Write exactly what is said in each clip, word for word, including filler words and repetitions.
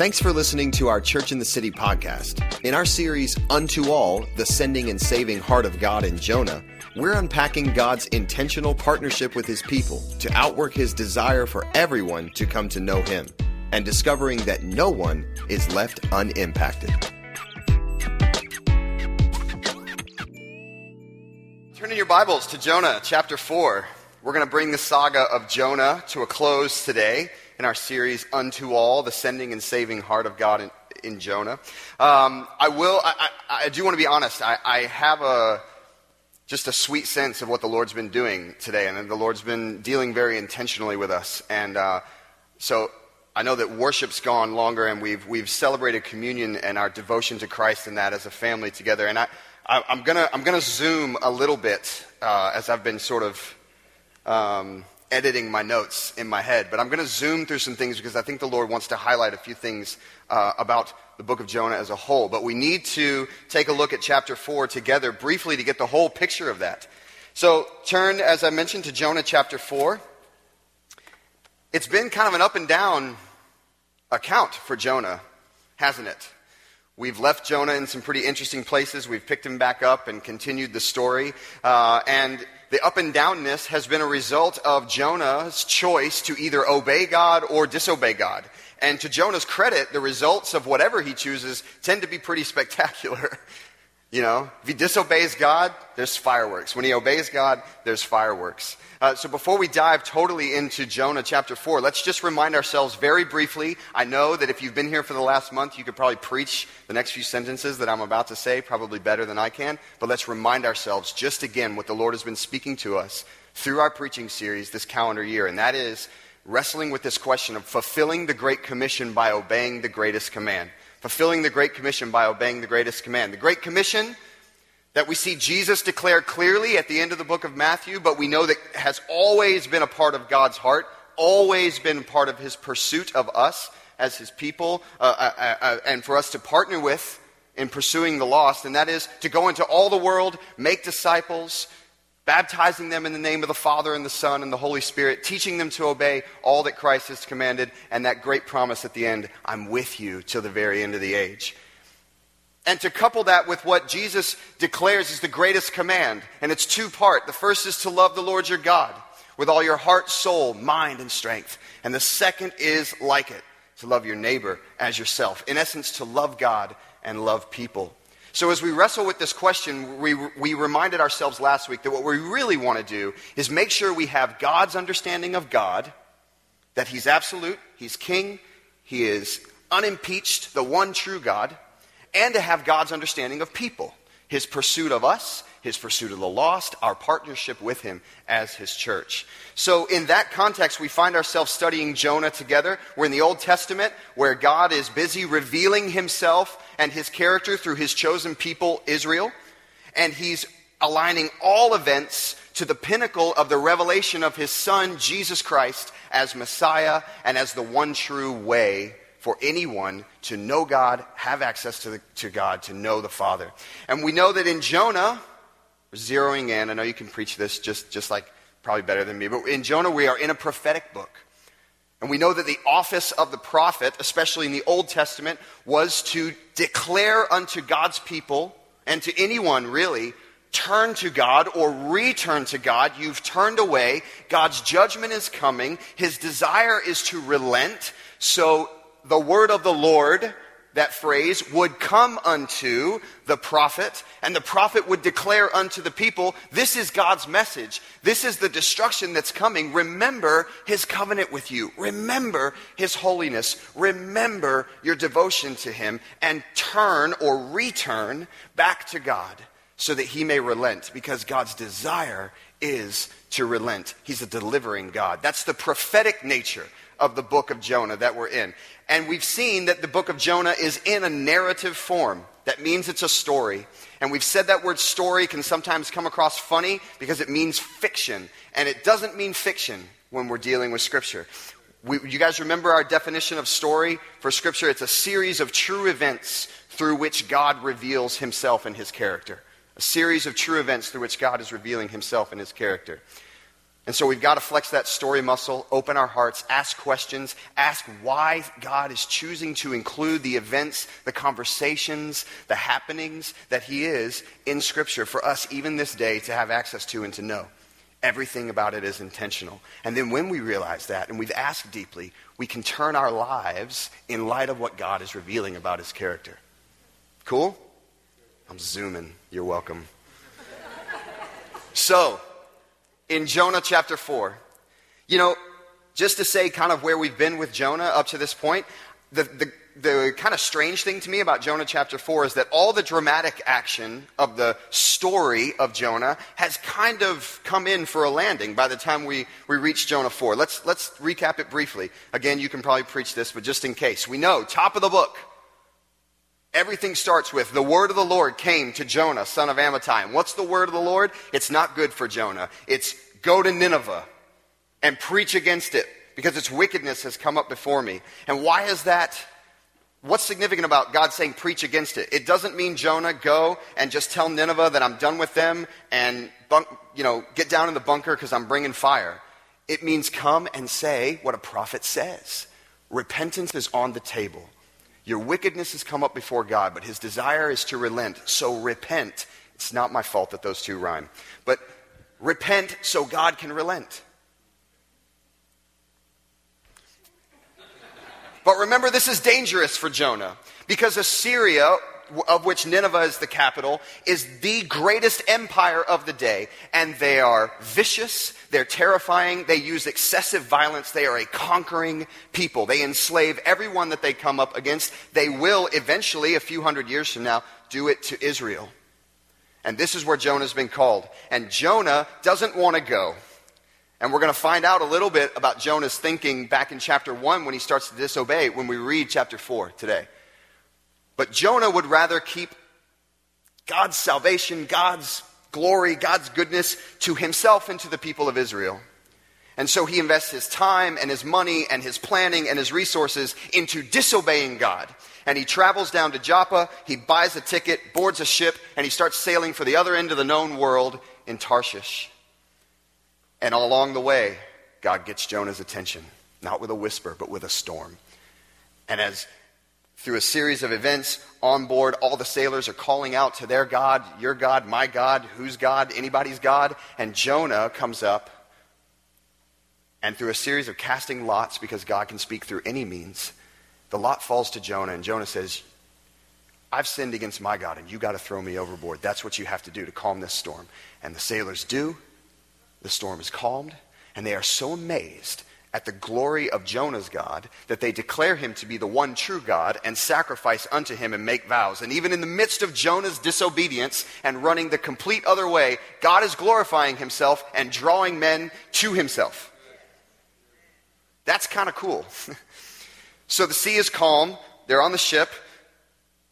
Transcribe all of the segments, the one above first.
Thanks for listening to our Church in the City podcast. In our series, Unto All, the Sending and Saving Heart of God in Jonah, we're unpacking God's intentional partnership with his people to outwork his desire for everyone to come to know him, and discovering that no one is left unimpacted. Turn in your Bibles to Jonah chapter four. We're going to bring the saga of Jonah to a close today in our series, Unto All, the Sending and Saving Heart of God in, in Jonah. Um, I will, I, I, I do want to be honest, I, I have a just a sweet sense of what the Lord's been doing today, and the Lord's been dealing very intentionally with us. And uh, so I know that worship's gone longer, and we've we've celebrated communion and our devotion to Christ in that as a family together. And I, I I'm gonna I'm gonna zoom a little bit uh, as I've been sort of Um, editing my notes in my head, but I'm going to zoom through some things because I think the Lord wants to highlight a few things uh, about the book of Jonah as a whole. But we need to take a look at chapter four together briefly to get the whole picture of that. So turn, as I mentioned, to Jonah chapter four. It's been kind of an up and down account for Jonah, hasn't it? We've left Jonah in some pretty interesting places. We've picked him back up and continued the story. Uh, and the up and downness has been a result of Jonah's choice to either obey God or disobey God. And to Jonah's credit, the results of whatever he chooses tend to be pretty spectacular. You know, if he disobeys God, there's fireworks. When he obeys God, there's fireworks. Uh, so before we dive totally into Jonah chapter four, let's just remind ourselves very briefly. I know that if you've been here for the last month, you could probably preach the next few sentences that I'm about to say probably better than I can. But let's remind ourselves just again what the Lord has been speaking to us through our preaching series this calendar year. And that is wrestling with this question of fulfilling the Great Commission by obeying the greatest command. Fulfilling the Great Commission by obeying the greatest command. The Great Commission that we see Jesus declare clearly at the end of the book of Matthew, but we know that has always been a part of God's heart, always been part of his pursuit of us as his people, uh, uh, uh, and for us to partner with in pursuing the lost, and that is to go into all the world, make disciples, baptizing them in the name of the Father and the Son and the Holy Spirit, teaching them to obey all that Christ has commanded, and that great promise at the end, I'm with you till the very end of the age. And to couple that with what Jesus declares is the greatest command, and it's two-part. The first is to love the Lord your God with all your heart, soul, mind, and strength. And the second is like it, to love your neighbor as yourself. In essence, to love God and love people. So as we wrestle with this question, we we reminded ourselves last week that what we really want to do is make sure we have God's understanding of God, that he's absolute, he's king, he is unimpeached, the one true God, and to have God's understanding of people, his pursuit of us, his pursuit of the lost, our partnership with him as his church. So in that context, we find ourselves studying Jonah together. We're in the Old Testament where God is busy revealing himself and his character through his chosen people, Israel. And he's aligning all events to the pinnacle of the revelation of his son, Jesus Christ, as Messiah and as the one true way for anyone to know God, have access to, the, to God, to know the Father. And we know that in Jonah, we're zeroing in. I know you can preach this just, just like probably better than me. But in Jonah, we are in a prophetic book. And we know that the office of the prophet, especially in the Old Testament, was to declare unto God's people, and to anyone really, turn to God or return to God. You've turned away. God's judgment is coming. His desire is to relent. So the word of the Lord, that phrase, would come unto the prophet, and the prophet would declare unto the people, this is God's message. This is the destruction that's coming. Remember his covenant with you. Remember his holiness. Remember your devotion to him, and turn or return back to God so that he may relent, because God's desire is to relent. He's a delivering God. That's the prophetic nature of the book of Jonah that we're in. And we've seen that the book of Jonah is in a narrative form. That means it's a story. And we've said that word story can sometimes come across funny because it means fiction. And it doesn't mean fiction when we're dealing with Scripture. We, you guys remember our definition of story for Scripture? It's a series of true events through which God reveals himself and his character. A series of true events through which God is revealing himself and his character. And so we've got to flex that story muscle, open our hearts, ask questions, ask why God is choosing to include the events, the conversations, the happenings that he is in Scripture for us even this day to have access to and to know. Everything about it is intentional. And then when we realize that and we've asked deeply, we can turn our lives in light of what God is revealing about his character. Cool? I'm zooming. You're welcome. So, in Jonah chapter four, you know, just to say kind of where we've been with Jonah up to this point, the, the, the kind of strange thing to me about Jonah chapter four is that all the dramatic action of the story of Jonah has kind of come in for a landing by the time we, we reach Jonah four. Let's, let's recap it briefly. Again, you can probably preach this, but just in case. We know, top of the book. Everything starts with, the word of the Lord came to Jonah, son of Amittai. And what's the word of the Lord? It's not good for Jonah. It's go to Nineveh and preach against it because its wickedness has come up before me. And why is that? What's significant about God saying preach against it? It doesn't mean Jonah, go and just tell Nineveh that I'm done with them and bunk, you know, get down in the bunker because I'm bringing fire. It means come and say what a prophet says. Repentance is on the table. Your wickedness has come up before God, but his desire is to relent. So repent. It's not my fault that those two rhyme. But repent so God can relent. But remember, this is dangerous for Jonah because Assyria, of which Nineveh is the capital, is the greatest empire of the day. And they are vicious, they're terrifying, they use excessive violence, they are a conquering people. They enslave everyone that they come up against. They will eventually, a few hundred years from now, do it to Israel. And this is where Jonah's been called. And Jonah doesn't want to go. And we're going to find out a little bit about Jonah's thinking back in chapter one when he starts to disobey when we read chapter four today. But Jonah would rather keep God's salvation, God's glory, God's goodness to himself and to the people of Israel. And so he invests his time and his money and his planning and his resources into disobeying God. And he travels down to Joppa, he buys a ticket, boards a ship, and he starts sailing for the other end of the known world in Tarshish. And all along the way, God gets Jonah's attention, not with a whisper, but with a storm. And as through a series of events on board, all the sailors are calling out to their God, your God, my God, whose God, anybody's God. And Jonah comes up, and through a series of casting lots, because God can speak through any means, the lot falls to Jonah, and Jonah says, I've sinned against my God, and you got to throw me overboard. That's what you have to do to calm this storm. And the sailors do. The storm is calmed, and they are so amazed at the glory of Jonah's God, that they declare him to be the one true God and sacrifice unto him and make vows. And even in the midst of Jonah's disobedience and running the complete other way, God is glorifying himself and drawing men to himself. That's kind of cool. So the sea is calm. They're on the ship.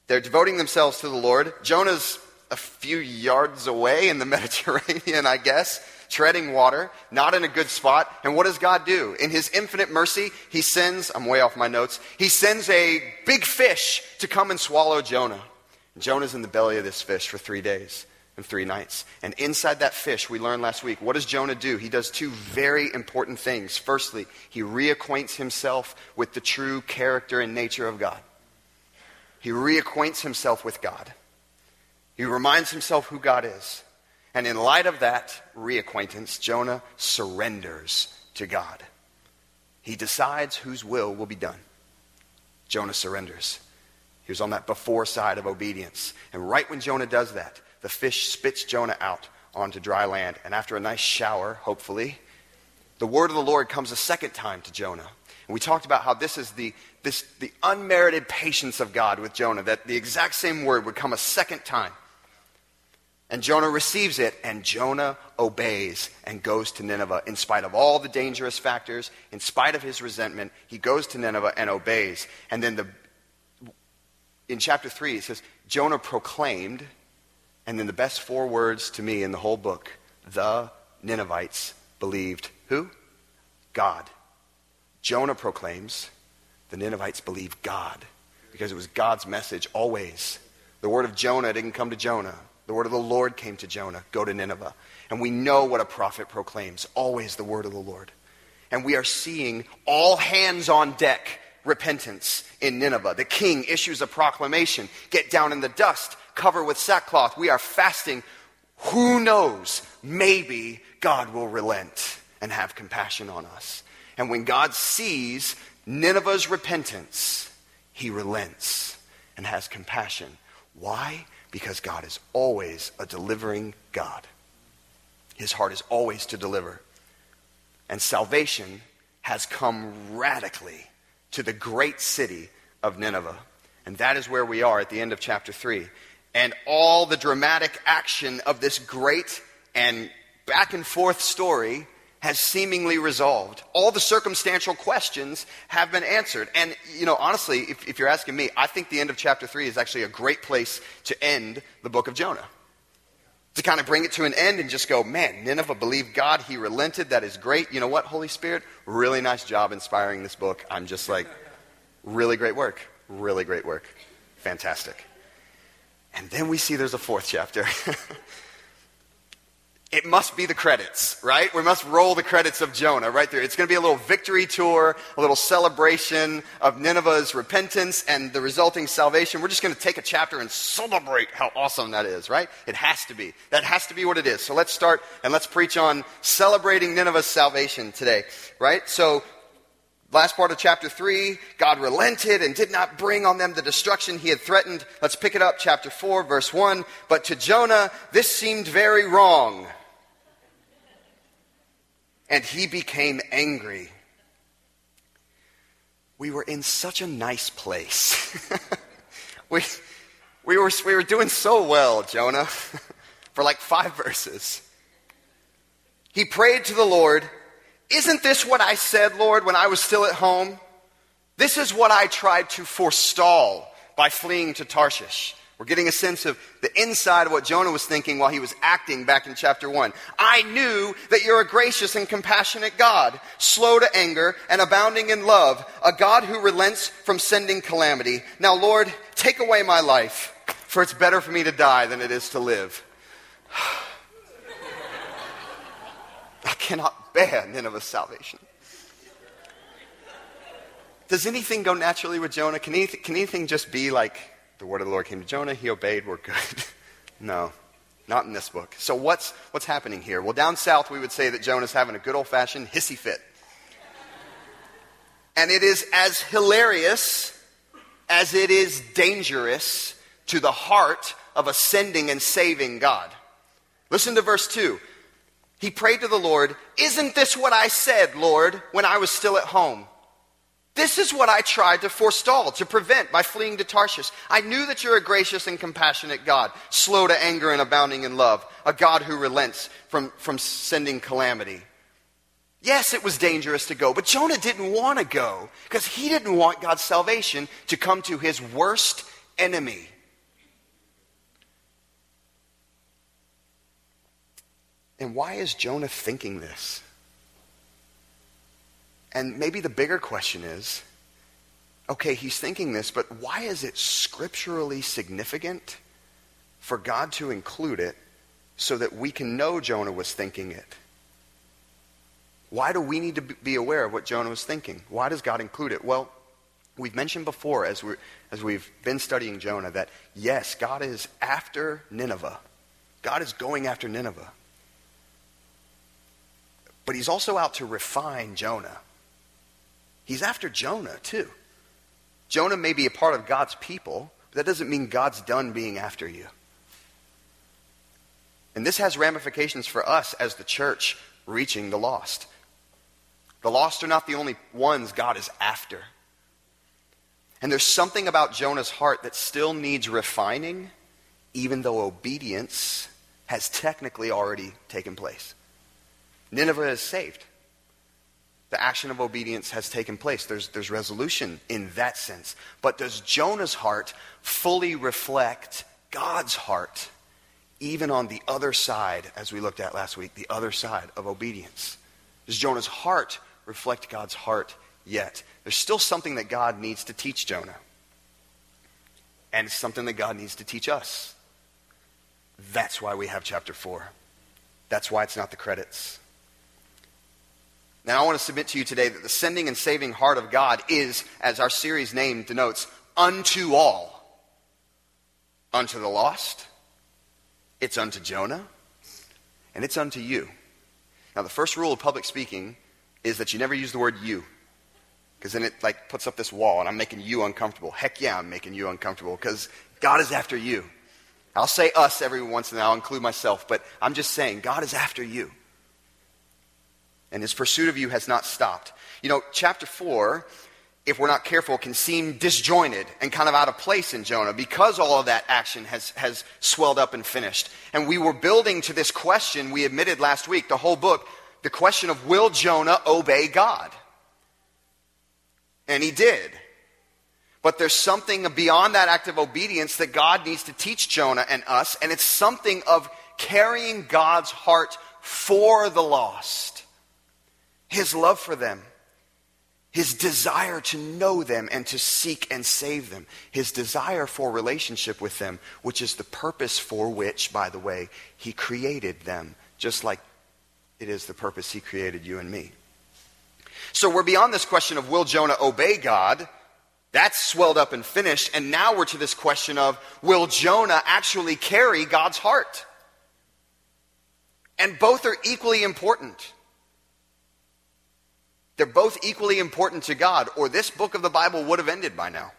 They're devoting themselves to the Lord. Jonah's a few yards away in the Mediterranean, I guess, treading water, not in a good spot. And what does God do? In his infinite mercy, he sends, I'm way off my notes, he sends a big fish to come and swallow Jonah. And Jonah's in the belly of this fish for three days and three nights. And inside that fish, we learned last week, what does Jonah do? He does two very important things. Firstly, he reacquaints himself with the true character and nature of God. He reacquaints himself with God. He reminds himself who God is. And in light of that reacquaintance, Jonah surrenders to God. He decides whose will will be done. Jonah surrenders. He was on that before side of obedience. And right when Jonah does that, the fish spits Jonah out onto dry land. And after a nice shower, hopefully, the word of the Lord comes a second time to Jonah. And we talked about how this is the, this, the unmerited patience of God with Jonah, that the exact same word would come a second time. And Jonah receives it, and Jonah obeys and goes to Nineveh. In spite of all the dangerous factors, in spite of his resentment, he goes to Nineveh and obeys. And then the, in chapter three, it says, Jonah proclaimed, and then the best four words to me in the whole book, the Ninevites believed who? God. Jonah proclaims, the Ninevites believed God, because it was God's message always. The word of Jonah didn't come to Jonah. The word of the Lord came to Jonah, go to Nineveh. And we know what a prophet proclaims, always the word of the Lord. And we are seeing all hands on deck repentance in Nineveh. The king issues a proclamation, get down in the dust, cover with sackcloth. We are fasting. Who knows? Maybe God will relent and have compassion on us. And when God sees Nineveh's repentance, he relents and has compassion. Why? Because God is always a delivering God. His heart is always to deliver. And salvation has come radically to the great city of Nineveh. And that is where we are at the end of chapter three. And all the dramatic action of this great and back and forth story has seemingly resolved. All the circumstantial questions have been answered. And, you know, honestly, if, if you're asking me, I think the end of chapter three is actually a great place to end the book of Jonah. To kind of bring it to an end and just go, man, Nineveh believed God. He relented. That is great. You know what, Holy Spirit? Really nice job inspiring this book. I'm just like, really great work. Really great work. Fantastic. And then we see there's a fourth chapter. It must be the credits, right? We must roll the credits of Jonah right there. It's going to be a little victory tour, a little celebration of Nineveh's repentance and the resulting salvation. We're just going to take a chapter and celebrate how awesome that is, right? It has to be. That has to be what it is. So let's start and let's preach on celebrating Nineveh's salvation today, right? So last part of chapter three, God relented and did not bring on them the destruction he had threatened. Let's pick it up, chapter four, verse one. But to Jonah, this seemed very wrong. And he became angry. We were in such a nice place. we, we, were, we were doing so well, Jonah, for like five verses. He prayed to the Lord, isn't this what I said, Lord, when I was still at home? This is what I tried to forestall by fleeing to Tarshish. We're getting a sense of the inside of what Jonah was thinking while he was acting back in chapter one. I knew that you're a gracious and compassionate God, slow to anger and abounding in love, a God who relents from sending calamity. Now, Lord, take away my life, for it's better for me to die than it is to live. I cannot bear Nineveh's salvation. Does anything go naturally with Jonah? Can anything, can anything just be like, the word of the Lord came to Jonah, he obeyed, we're good. No, not in this book. So what's what's happening here? Well, down south, we would say that Jonah's having a good old-fashioned hissy fit. And it is as hilarious as it is dangerous to the heart of a sending and saving God. Listen to verse two. He prayed to the Lord, isn't this what I said, Lord, when I was still at home? This is what I tried to forestall, to prevent by fleeing to Tarshish. I knew that you're a gracious and compassionate God, slow to anger and abounding in love, a God who relents from, from sending calamity. Yes, it was dangerous to go, but Jonah didn't want to go because he didn't want God's salvation to come to his worst enemy. And why is Jonah thinking this? And maybe the bigger question is, okay, he's thinking this, but why is it scripturally significant for God to include it so that we can know Jonah was thinking it? Why do we need to be aware of what Jonah was thinking? Why does God include it? Well, we've mentioned before as, we're, as we've been studying Jonah that, yes, God is after Nineveh. God is going after Nineveh. But he's also out to refine Jonah. He's after Jonah, too. Jonah may be a part of God's people, but that doesn't mean God's done being after you. And this has ramifications for us as the church reaching the lost. The lost are not the only ones God is after. And there's something about Jonah's heart that still needs refining, even though obedience has technically already taken place. Nineveh is saved. The action of obedience has taken place. There's, there's resolution in that sense. But does Jonah's heart fully reflect God's heart, even on the other side, as we looked at last week, the other side of obedience? Does Jonah's heart reflect God's heart yet? There's still something that God needs to teach Jonah. And it's something that God needs to teach us. That's why we have chapter four. That's why it's not the credits. Now I want to submit to you today that the sending and saving heart of God is, as our series name denotes, unto all. Unto the lost, it's unto Jonah, and it's unto you. Now the first rule of public speaking is that you never use the word you. Because then it like puts up this wall, and I'm making you uncomfortable. Heck yeah, I'm making you uncomfortable, because God is after you. I'll say us every once in a while, I'll include myself, but I'm just saying God is after you. And his pursuit of you has not stopped. You know, chapter four, if we're not careful, can seem disjointed and kind of out of place in Jonah because all of that action has, has swelled up and finished. And we were building to this question we admitted last week, the whole book, the question of will Jonah obey God? And he did. But there's something beyond that act of obedience that God needs to teach Jonah and us, and it's something of carrying God's heart for the lost, his love for them. His desire to know them and to seek and save them. His desire for relationship with them, which is the purpose for which, by the way, he created them, just like it is the purpose he created you and me. So we're beyond this question of will Jonah obey God? That's swelled up and finished. And now we're to this question of will Jonah actually carry God's heart? And both are equally important. They're both equally important to God, or this book of the Bible would have ended by now.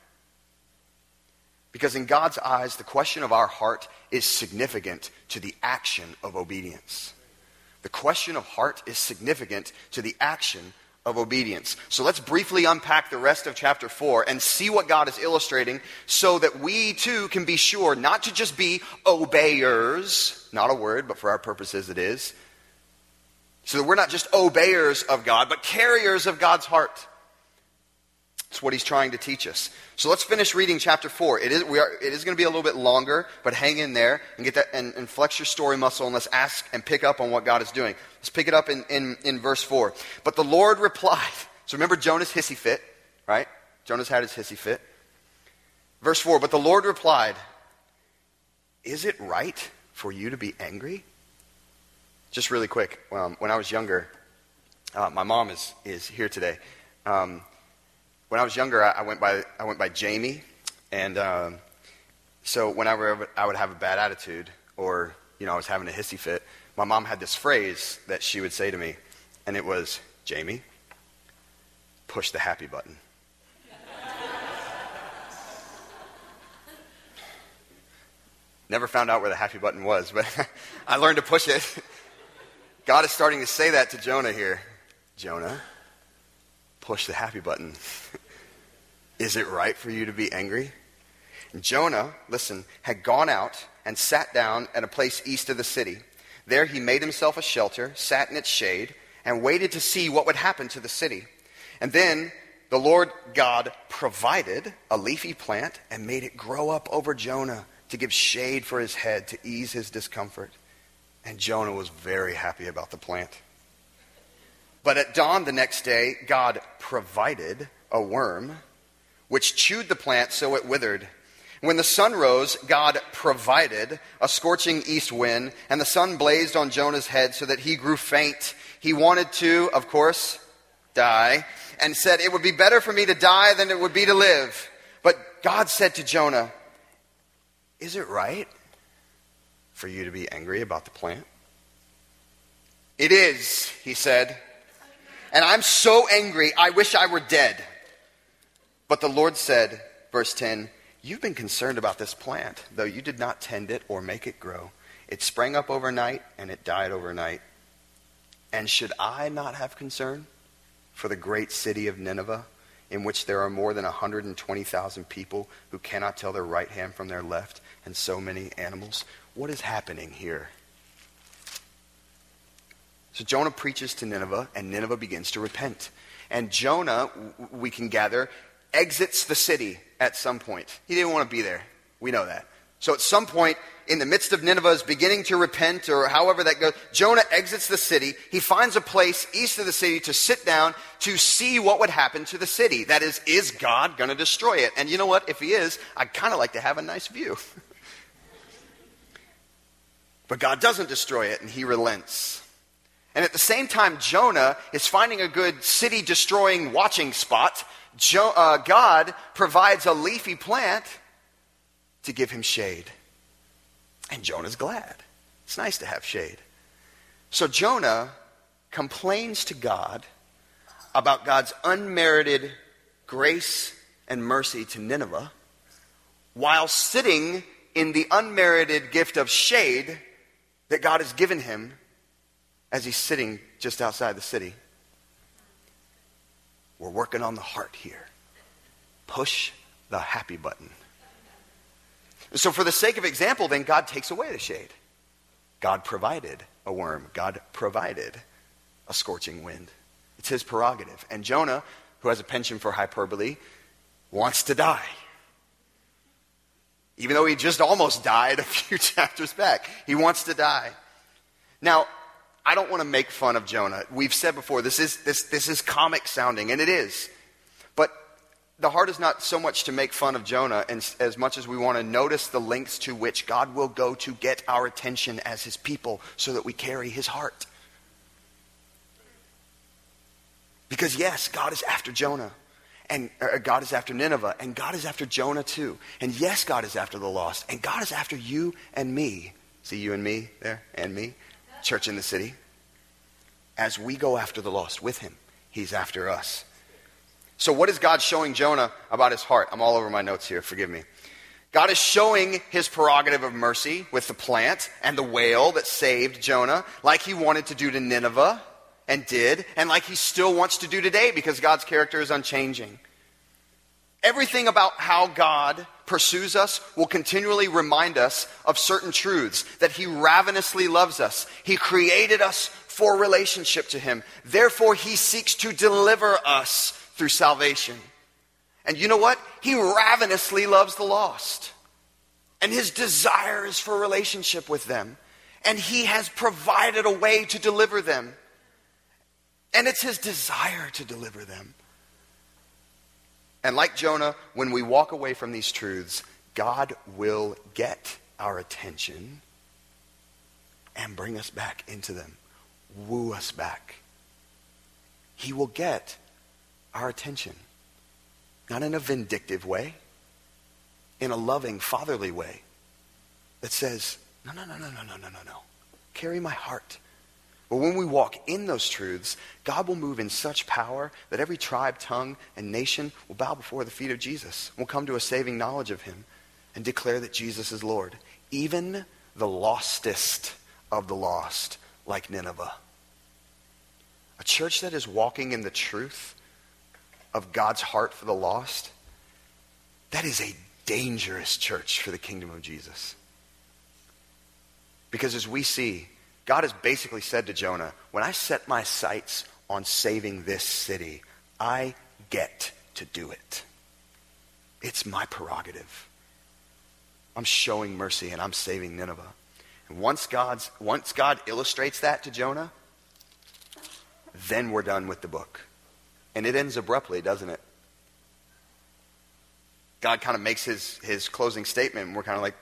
Because in God's eyes, the question of our heart is significant to the action of obedience. The question of heart is significant to the action of obedience. So let's briefly unpack the rest of chapter four and see what God is illustrating so that we too can be sure not to just be obeyers, not a word, but for our purposes it is, so that we're not just obeyers of God, but carriers of God's heart. That's what he's trying to teach us. So let's finish reading chapter four. It is, we are, it is going to be a little bit longer, but hang in there and get that and, and flex your story muscle, and let's ask and pick up on what God is doing. Let's pick it up in, in, in verse four. But the Lord replied. So remember Jonah's hissy fit, right? Jonah's had his hissy fit. Verse four, but the Lord replied, is it right for you to be angry? Just really quick, um, when I was younger, uh, my mom is, is here today. Um, when I was younger, I, I went by I went by Jamie, and um, so whenever I would have a bad attitude or you know I was having a hissy fit, my mom had this phrase that she would say to me, and it was, Jamie, push the happy button. Never found out where the happy button was, but I learned to push it. God is starting to say that to Jonah here. Jonah, push the happy button. Is it right for you to be angry? And Jonah, listen, had gone out and sat down at a place east of the city. There he made himself a shelter, sat in its shade, and waited to see what would happen to the city. And then the Lord God provided a leafy plant and made it grow up over Jonah to give shade for his head, to ease his discomfort. And Jonah was very happy about the plant. But at dawn the next day, God provided a worm which chewed the plant so it withered. When the sun rose, God provided a scorching east wind, and the sun blazed on Jonah's head so that he grew faint. He wanted to, of course, die, and said, it would be better for me to die than it would be to live. But God said to Jonah, is it right for you to be angry about the plant? It is, he said. And I'm so angry, I wish I were dead. But the Lord said, verse ten, you've been concerned about this plant, though you did not tend it or make it grow. It sprang up overnight and it died overnight. And should I not have concern for the great city of Nineveh, in which there are more than one hundred twenty thousand people who cannot tell their right hand from their left, and so many animals? What is happening here? So Jonah preaches to Nineveh, and Nineveh begins to repent. And Jonah, we can gather, exits the city at some point. He didn't want to be there. We know that. So at some point, in the midst of Nineveh's beginning to repent, or however that goes, Jonah exits the city. He finds a place east of the city to sit down to see what would happen to the city. That is, is God going to destroy it? And you know what? If he is, I'd kind of like to have a nice view. But God doesn't destroy it, and he relents. And at the same time, Jonah is finding a good city-destroying watching spot. Jo- uh, God provides a leafy plant to give him shade. And Jonah's glad. It's nice to have shade. So Jonah complains to God about God's unmerited grace and mercy to Nineveh while sitting in the unmerited gift of shade that God has given him as he's sitting just outside the city. We're working on the heart here. Push the happy button. So for the sake of example, then God takes away the shade. God provided a worm. God provided a scorching wind. It's his prerogative. And Jonah, who has a penchant for hyperbole, wants to die. Even though he just almost died a few chapters back. He wants to die. Now, I don't want to make fun of Jonah. We've said before, this is this this is comic sounding, and it is. But the heart is not so much to make fun of Jonah as, as much as we want to notice the lengths to which God will go to get our attention as his people so that we carry his heart. Because yes, God is after Jonah. And God is after Nineveh, and God is after Jonah too. And yes, God is after the lost, and God is after you and me. See you and me there, and me, church in the city. As we go after the lost with him, he's after us. So what is God showing Jonah about his heart? I'm all over my notes here, forgive me. God is showing his prerogative of mercy with the plant and the whale that saved Jonah, like he wanted to do to Nineveh. And did, and like he still wants to do today, because God's character is unchanging. Everything about how God pursues us will continually remind us of certain truths, that he ravenously loves us. He created us for relationship to him. Therefore, he seeks to deliver us through salvation. And you know what? He ravenously loves the lost. And his desire is for relationship with them. And he has provided a way to deliver them. And it's his desire to deliver them. And like Jonah, when we walk away from these truths, God will get our attention and bring us back into them, woo us back. He will get our attention, not in a vindictive way, in a loving, fatherly way that says, no, no, no, no, no, no, no, no, no. Carry my heart. But when we walk in those truths, God will move in such power that every tribe, tongue, and nation will bow before the feet of Jesus, will come to a saving knowledge of him and declare that Jesus is Lord. Even the lostest of the lost, like Nineveh. A church that is walking in the truth of God's heart for the lost, that is a dangerous church for the kingdom of Jesus. Because as we see, God has basically said to Jonah, when I set my sights on saving this city, I get to do it. It's my prerogative. I'm showing mercy and I'm saving Nineveh. And once God's, once God illustrates that to Jonah, then we're done with the book. And it ends abruptly, doesn't it? God kind of makes his, his closing statement, and we're kind of like,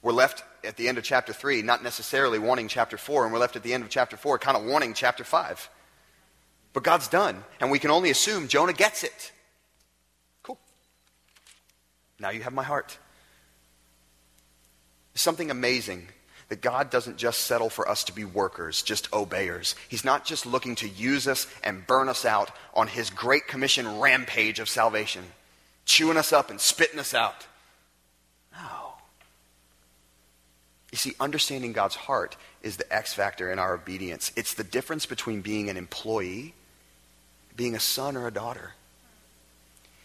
we're left at the end of chapter three, not necessarily wanting chapter four, and we're left at the end of chapter four, kind of wanting chapter five. But God's done, and we can only assume Jonah gets it. Cool. Now you have my heart. There's something amazing that God doesn't just settle for us to be workers, just obeyers. He's not just looking to use us and burn us out on his great commission rampage of salvation, chewing us up and spitting us out. No. You see, understanding God's heart is the X factor in our obedience. It's the difference between being an employee, being a son or a daughter.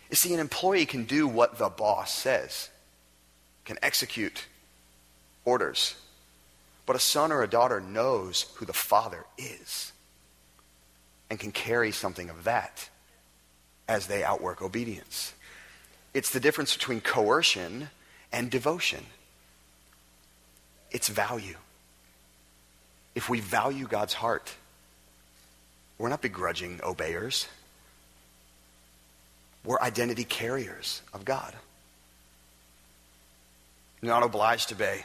You see, an employee can do what the boss says, can execute orders. But a son or a daughter knows who the father is and can carry something of that as they outwork obedience. It's the difference between coercion and devotion. It's value. If we value God's heart, we're not begrudging obeyers. We're identity carriers of God. Not obliged to obey,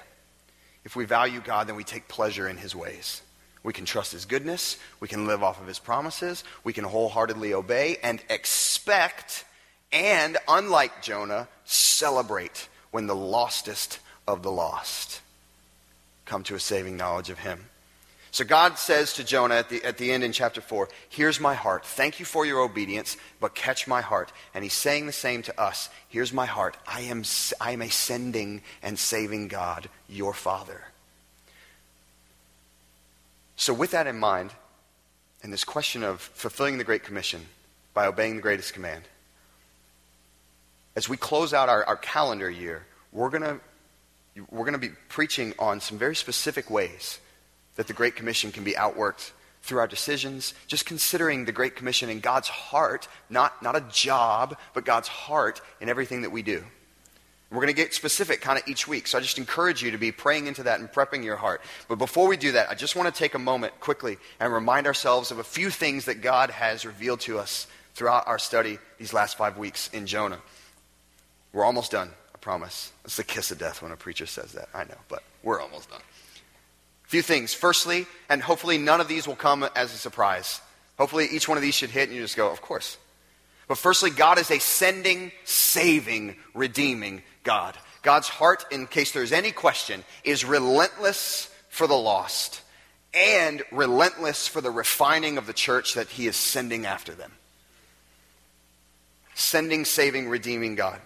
If we value God, then we take pleasure in his ways. We can trust his goodness. We can live off of his promises. We can wholeheartedly obey and expect, and unlike Jonah, celebrate when the lostest of the lost come to a saving knowledge of him. So God says to Jonah at the, at the end in chapter four, here's my heart. Thank you for your obedience, but catch my heart. And he's saying the same to us. Here's my heart. I am, I am a sending and saving God, your Father. So with that in mind, and this question of fulfilling the Great Commission by obeying the greatest command, as we close out our, our calendar year, we're gonna we're gonna be preaching on some very specific ways that the Great Commission can be outworked through our decisions, just considering the Great Commission and God's heart, not, not a job, but God's heart in everything that we do. We're going to get specific kind of each week. So I just encourage you to be praying into that and prepping your heart. But before we do that, I just want to take a moment quickly and remind ourselves of a few things that God has revealed to us throughout our study these last five weeks in Jonah. We're almost done, I promise. It's the kiss of death when a preacher says that. I know, but we're almost done. A few things. Firstly, and hopefully none of these will come as a surprise. Hopefully each one of these should hit and you just go, of course. But firstly, God is a sending, saving, redeeming God. God's heart, in case there's any question, is relentless for the lost and relentless for the refining of the church that he is sending after them. Sending, saving, redeeming God.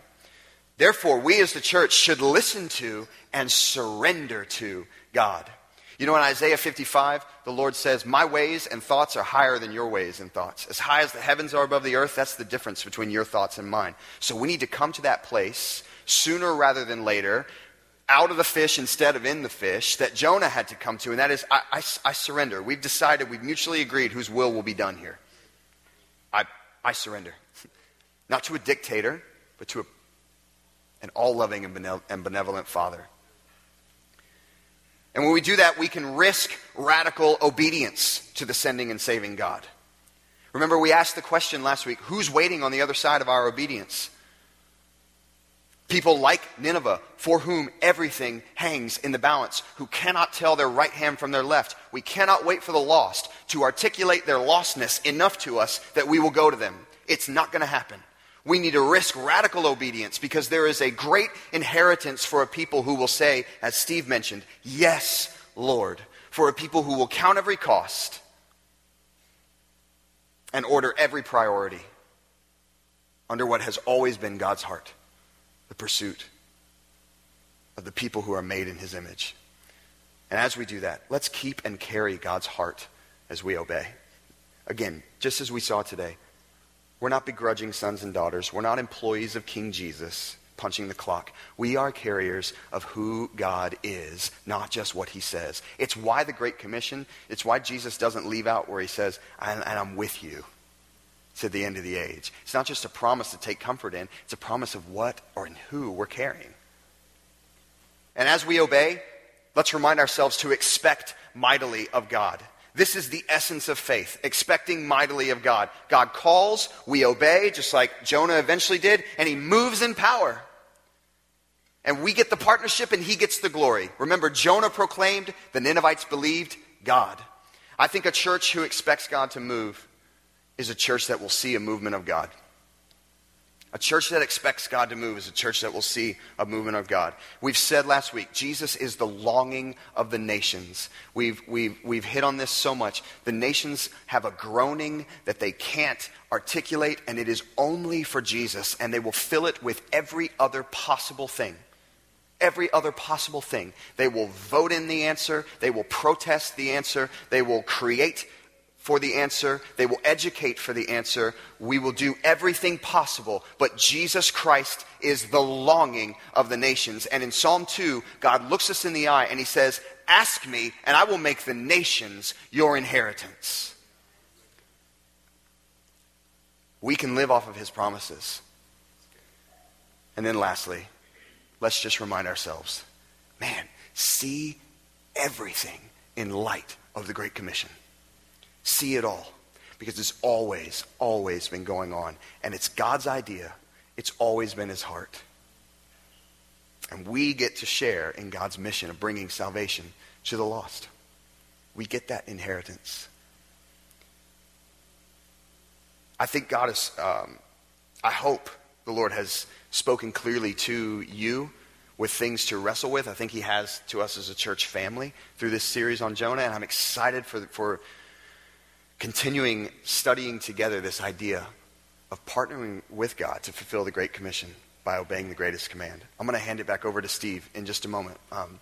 Therefore, we as the church should listen to and surrender to God. You know, in Isaiah fifty-five, the Lord says, my ways and thoughts are higher than your ways and thoughts. As high as the heavens are above the earth, that's the difference between your thoughts and mine. So we need to come to that place sooner rather than later, out of the fish instead of in the fish, that Jonah had to come to. And that is, I, I, I surrender. We've decided, we've mutually agreed whose will will be done here. I, I surrender. Not to a dictator, but to a, an all-loving and benevolent Father. And when we do that, we can risk radical obedience to the sending and saving God. Remember, we asked the question last week, who's waiting on the other side of our obedience? People like Nineveh, for whom everything hangs in the balance, who cannot tell their right hand from their left. We cannot wait for the lost to articulate their lostness enough to us that we will go to them. It's not going to happen. We need to risk radical obedience because there is a great inheritance for a people who will say, as Steve mentioned, yes, Lord, for a people who will count every cost and order every priority under what has always been God's heart, the pursuit of the people who are made in his image. And as we do that, let's keep and carry God's heart as we obey. Again, just as we saw today, we're not begrudging sons and daughters. We're not employees of King Jesus punching the clock. We are carriers of who God is, not just what he says. It's why the Great Commission, it's why Jesus doesn't leave out where he says, and I'm with you to the end of the age. It's not just a promise to take comfort in. It's a promise of what or in who we're carrying. And as we obey, let's remind ourselves to expect mightily of God. This is the essence of faith, expecting mightily of God. God calls, we obey, just like Jonah eventually did, and he moves in power. And we get the partnership and he gets the glory. Remember, Jonah proclaimed, the Ninevites believed, God. I think a church who expects God to move is a church that will see a movement of God. A church that expects God to move is a church that will see a movement of God. We've said last week, Jesus is the longing of the nations. We've, we've, we've hit on this so much. The nations have a groaning that they can't articulate, and it is only for Jesus, and they will fill it with every other possible thing. Every other possible thing. They will vote in the answer. They will protest the answer. They will create for the answer. They will educate for the answer. We will do everything possible, but Jesus Christ is the longing of the nations. And in Psalm two, God looks us in the eye and he says, ask me and I will make the nations your inheritance. We can live off of his promises. And then lastly, let's just remind ourselves, man, see everything in light of the Great Commission. See it all, because it's always, always been going on. And it's God's idea. It's always been his heart. And we get to share in God's mission of bringing salvation to the lost. We get that inheritance. I think God is, um, I hope the Lord has spoken clearly to you with things to wrestle with. I think he has to us as a church family through this series on Jonah. And I'm excited for for continuing studying together this idea of partnering with God to fulfill the Great Commission by obeying the greatest command. I'm going to hand it back over to Steve in just a moment. Um,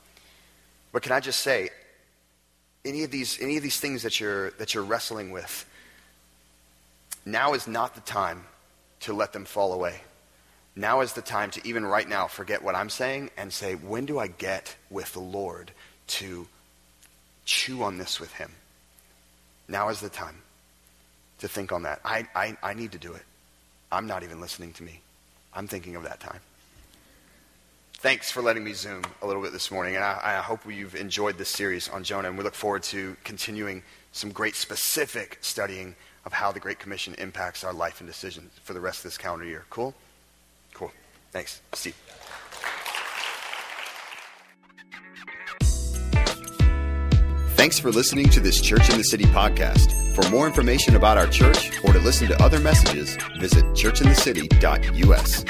but can I just say, any of these any of these things that you're that you're wrestling with, now is not the time to let them fall away. Now is the time to even right now forget what I'm saying and say, when do I get with the Lord to chew on this with him? Now is the time to think on that. I, I, I need to do it. I'm not even listening to me. I'm thinking of that time. Thanks for letting me zoom a little bit this morning. And I, I hope you've enjoyed this series on Jonah. And we look forward to continuing some great specific studying of how the Great Commission impacts our life and decisions for the rest of this calendar year. Cool? Cool. Thanks. See you. Thanks for listening to this Church in the City podcast. For more information about our church or to listen to other messages, visit church in the city dot U S.